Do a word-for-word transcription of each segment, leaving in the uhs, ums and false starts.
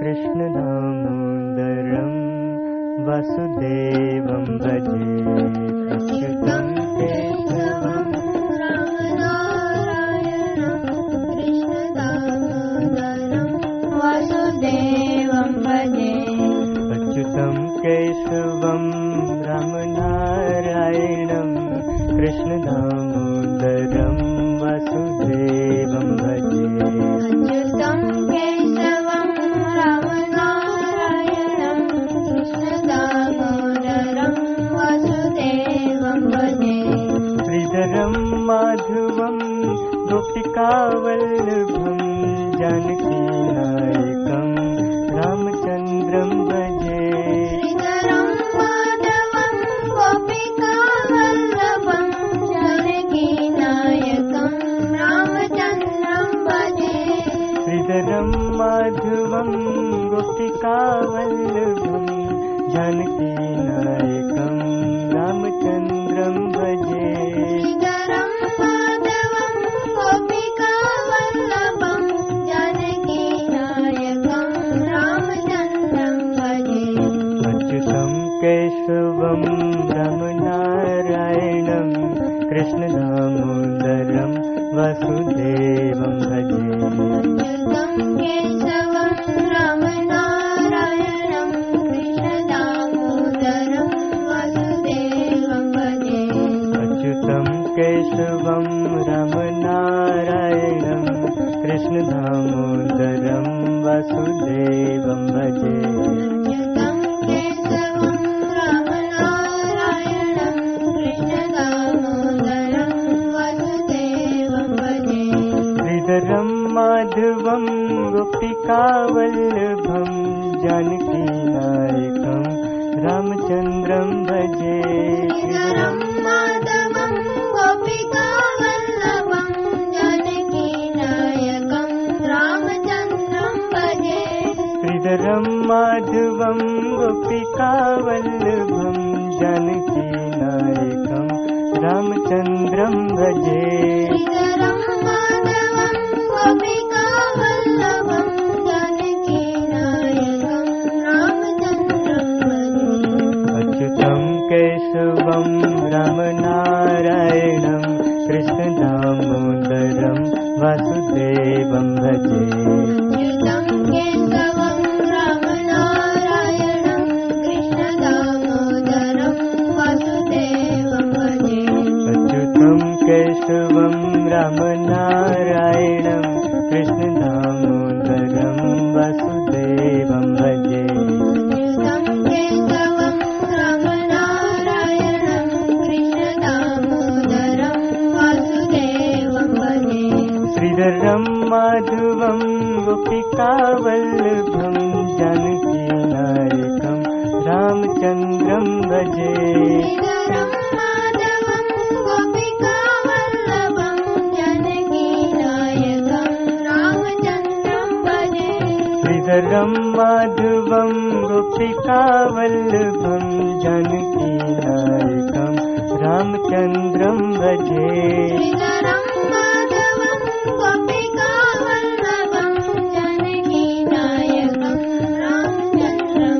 कृष्ण दामोदरम वासुदेवम भजे अच्युतम केशवम राम नारायणम कृष्ण दामोदरम वासुदेवम भजे अच्युतम केशवम राम नारायणम कृष्ण दामोदरम वासुदेवम भजे माधवम गोपिका वल्लभम जानकी नायकम रामचंद्रम भजे श्रीधरम माधवम गोपिका वल्लभम जानकी नायकम रामचंद्रम भजे श्रीधरम माधवम गोपिका वल्लभम जानकी नायकम रामचंद्रम भजे केशवम राम नारायणम कृष्ण दामोदरम वासुदेवम भजे अच्युतम केशवम राम नारायणम कृष्ण दामोदरम वासुदेवम भजे अच्युतम केशवम राम नारायणम कृष्ण दामोदरम वासुदेवम भजे श्रीधरम माधवम गोपिका वल्लभम जानकी नायकम रामचंद्रम भजे श्रीधरम माधवम गोपिका वल्लभम जानकी नायकम रामचंद्रम भजे श्रीधरम माधवम गोपिका वल्लभम जानकी नायकम रामचंद्रम भजे श्रीधरम माधवम गोपिका वल्लभम जानकी नायकम रामचंद्रम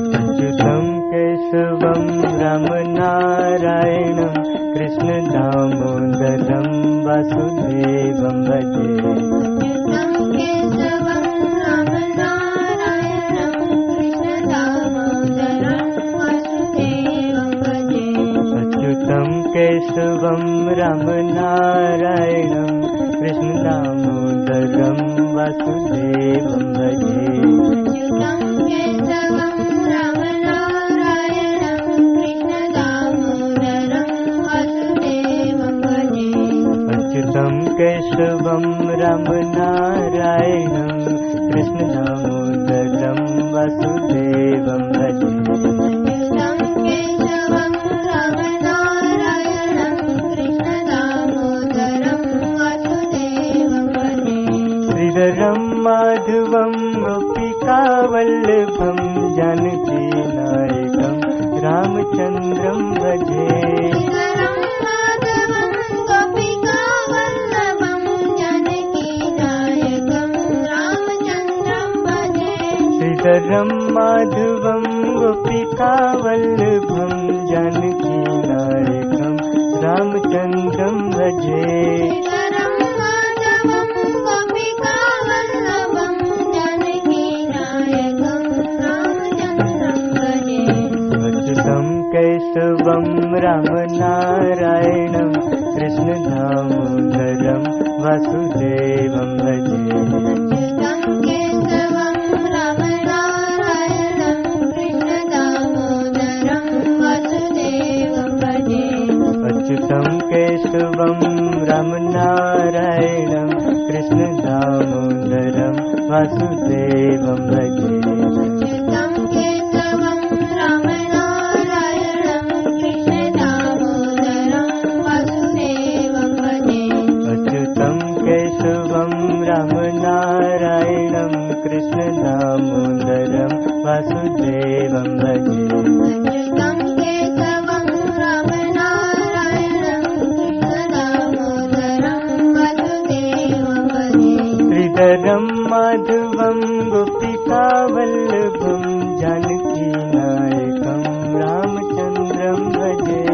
भजे अच्युतम केशवम राम नारायणम कृष्ण दामोदरम वासुदेवम भजे अच्युतम केशवम राम नारायणम कृष्ण दामोदरम वासुदेवम भजे अच्युतम केशवम राम नारायणम कृष्ण दामोदरम वासुदेवम भजे अच्युतम केशवम राम नारायणम कृष्ण दामोदरम वासुदेवम भजे श्रीधरम माधवम गोपिका वल्लभम जानकी नायकम रामचंद्रम भजे श्रीधरम माधवम गोपिका वल्लभम जानकी नायकम रामचंद्रम भजे श्रीधरम माधवम गोपिका वल्लभम जानकी नायकम रामचंद्रम भजे श्रीधरम माधवम गोपिका वल्लभम जानकी नायकम रामचंद्रम भजे अच्युतम केशवम राम नारायणम कृष्ण दामोदरम वासुदेवम भजे अच्युतम केशवम राम नारायणम कृष्ण दामोदरम वासुदेवम भजे अच्युतम केशवम राम नारायणम कृष्ण दामोदरम वासुदेवम भजे अच्युतम केशवम राम नारायणम कृष्ण दामोदरम वासुदेवम भजे अच्युतम केशवम राम नारायणम कृष्ण दामोदरम वासुदेवम भजे अच्युतम केशवम राम नारायणम कृष्ण दामोदरम वासुदेवम भजे श्रीधरम माधवम गोपिका वल्लभम जानकी नायकम रामचंद्रम भजे श्रीधरम माधवम गोपिका वल्लभम जानकी नायकम रामचंद्रम भजे सुंदरम माधवम गोपिकावल्लभम जानकीनायकम रामचंद्रम भजे। अच्युतम केशवम राम नारायणम कृष्ण दामोदरम वासुदेवम भजे। केशवम राम नारायणम कृष्ण दामोदरम वासुदेवम भजे। अच्युतम केशवम राम नारायणम कृष्ण दामोदरम वासुदेवम भजे। अच्युतम केशवम राम नारायणम कृष्ण दामोदरम वासुदेवम भजे। सुंदरम माधवम गोपिका वल्लभम जानकी नायकम रामचंद्रम भजे।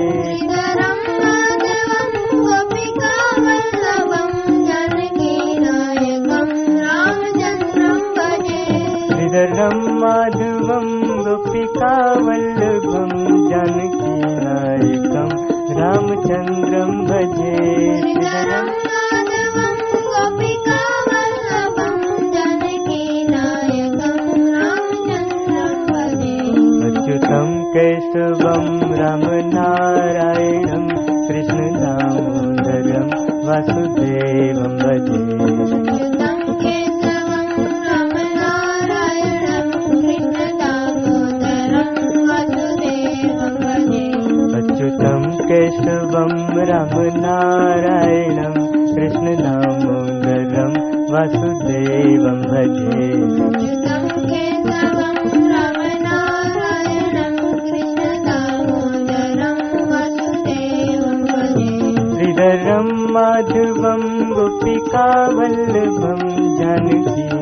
सुंदरम माधवम गोपिका वल्लभम जानकी नायकम रामचंद्रम भजे। सुंदरम माधवम गोपिका वल्लभम जानकी नायकम रामचंद्रम भजे। सुंदरम केशवम राम नारायणम कृष्ण दामोदरम वासुदेवम भजे। अच्युतम केशवम राम नारायणम कृष्ण दामोदरम वासुदेवम भजे। अच्युतम केशवम राम नारायणम कृष्ण दामोदरम वासुदेवम भजे। सुंदरम माधवम गोपिका वल्लभम जानकी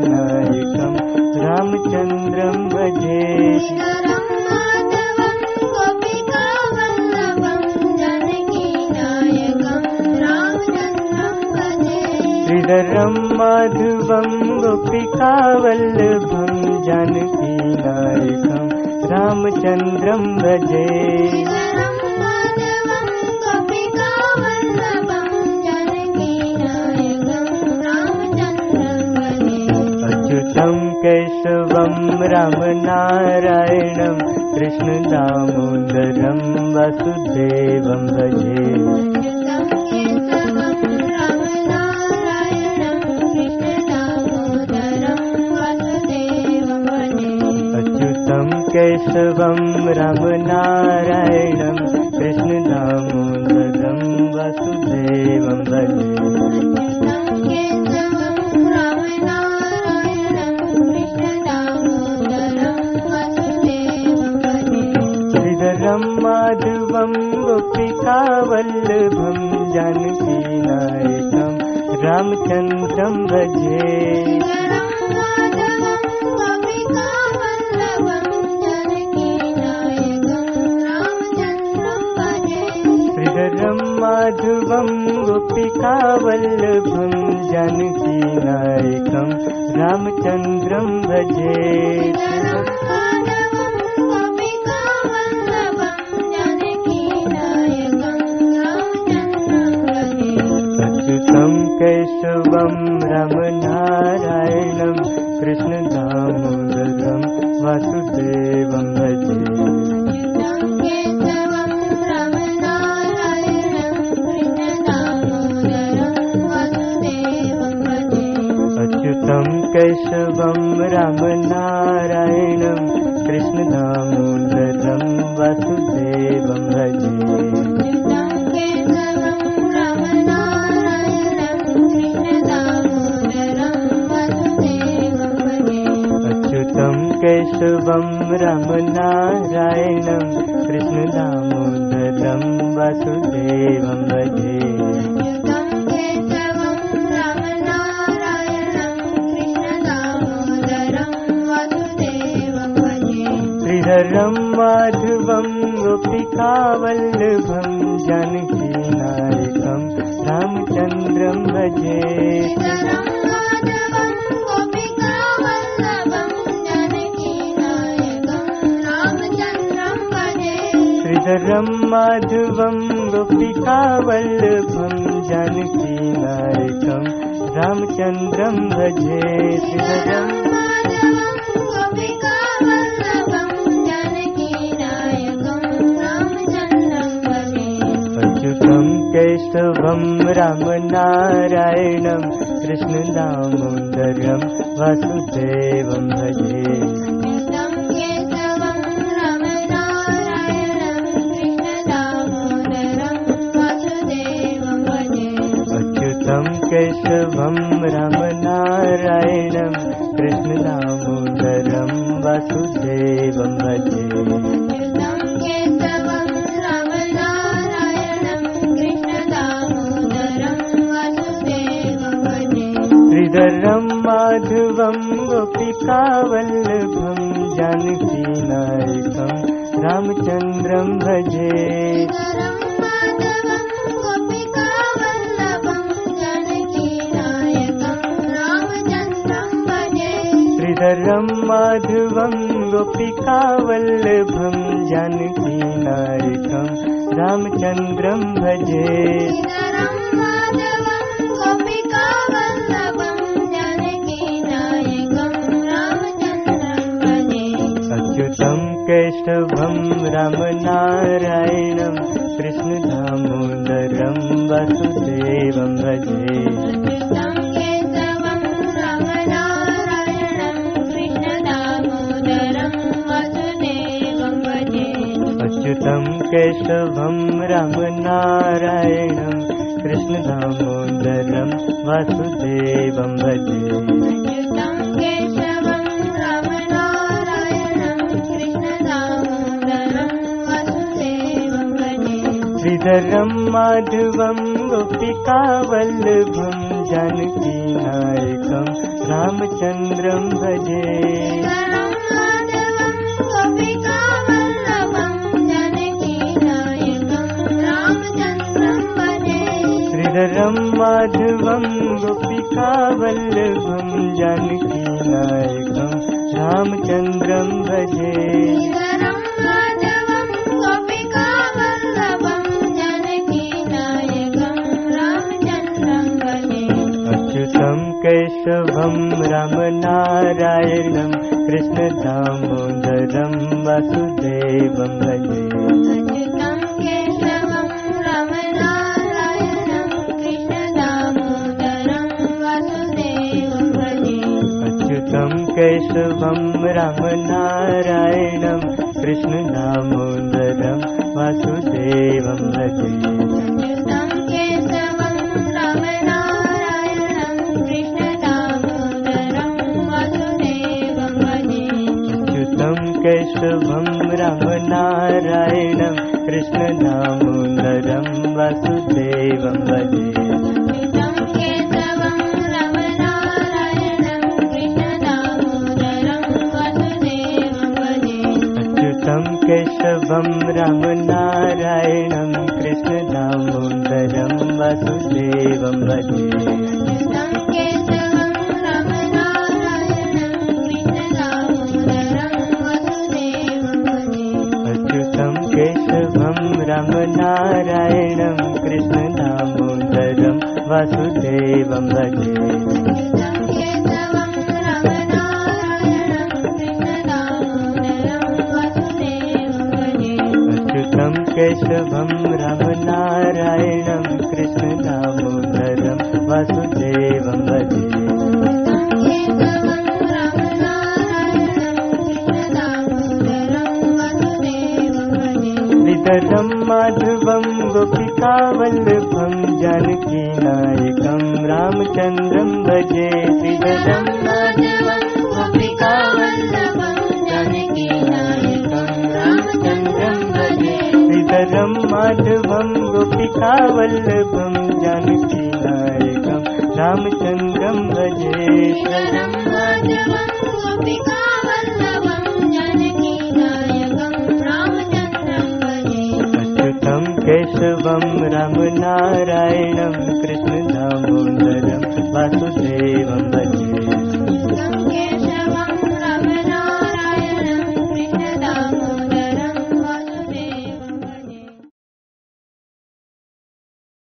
नायकम रामचंद्रम भजे। सुंदरम माधवम गोपिका वल्लभम जानकी नायकम रामचंद्रम भजे। सुंदरम माधवम गोपिका वल्लभम जानकी नायकम रामचंद्रम भजे। अच्युतम केशवम राम नारायणम कृष्ण दामोदरम वासुदेवम भजे। अच्युतम केशवम राम नारायणम कृष्ण दामोदरम वासुदेवम भजे। अच्युतम केशवम राम नारायणम कृष्ण दामोदरम वासुदेवम भजे। सुंदरम माधवम गोपिका वल्लभम जानकी नायकम रामचंद्रम भजे। सुंदरम माधवम गोपिका वल्लभम जानकी नायकम रामचंद्रम भजे। अच्युतम केशवम राम नारायणम कृष्ण दामोदरम वासुदेवम भजे। अच्युतम केशवम राम नारायणम कृष्ण दामोदरम वासुदेवम भजे। अच्युतम केशवम राम नारायणम कृष्ण दामोदरम वासुदेवम भजे। केशवम राम नारायणम कृष्ण दामोदरम वासुदेवम भजे। अच्युतम केशवम राम नारायणम कृष्ण दामोदरम वासुदेवम। गोपिका वल्लभम जानकी नायकम रामचंद्रम भजे। श्रीधरम माधवम गोपिका वल्लभम जानकी नायकम रामचंद्रम भजे। श्रीधरम अच्युतम केशवम राम नारायणम कृष्ण दामोदरम वासुदेवम भजे। अच्युतम केशवम राम नारायणम कृष्ण दामोदरम वासुदेवम भजे। श्रीधरम माधवम गोपिका वल्लभम जानकी नायकम रामचंद्रम भजे। श्रीधरम माधवम गोपिका वल्लभम जानकी नायकम रामचंद्रम भजे। अच्युतम केशवम राम नारायणम कृष्ण दामोदरम वासुदेवम भजे। अच्युतम केशवम राम नारायणम कृष्ण दामोदरम वासुदेवम भजे। श्रीधरम माधवम गोपिका वल्लभम जानकी नायकम रामचंद्रम भजे। श्रीधरम माधवम गोपिका वल्लभम जानकी नायकम रामचंद्रम भजे। अच्युतम केशवम राम नारायणम कृष्ण दामोदरम वासुदेवम भजे। अच्युतम केशवम राम नारायणम कृष्ण दामोदरम वासुदेवम भजे। अच्युतम केशवम राम नारायणम कृष्ण दामोदरम वासुदेवम भजे। केशवम राम नारायणम कृष्ण दामोदरम वासुदेवम भजे। अच्युतम केशवम राम नारायणम कृष्ण दामोदरम वासुदेवम भजे। केशवम राम नारायणम कृष्ण दामोदरम वासुदेवम भजे। अच्युतम केशवम राम नारायणम कृष्ण दामोदरम वासुदेवम भजे। श्रीधरम माधवम गोपिका वल्लभम जानकी नायकम रामचंद्रम भजे। श्रीधरम माधवम गोपिका वल्लभम जानकी नायकम रामचंद्रम भजे। श्रीधरम माधवम गोपिका वल्लभम जानकी नायकम रामचंद्रम भजे। श्रीधरम माधवम गोपिका वल्लभम जानकी नायकम रामचंद्रम भजे। केशवं रामनारायणं कृष्णदामोदरं वासुदेवं भजे।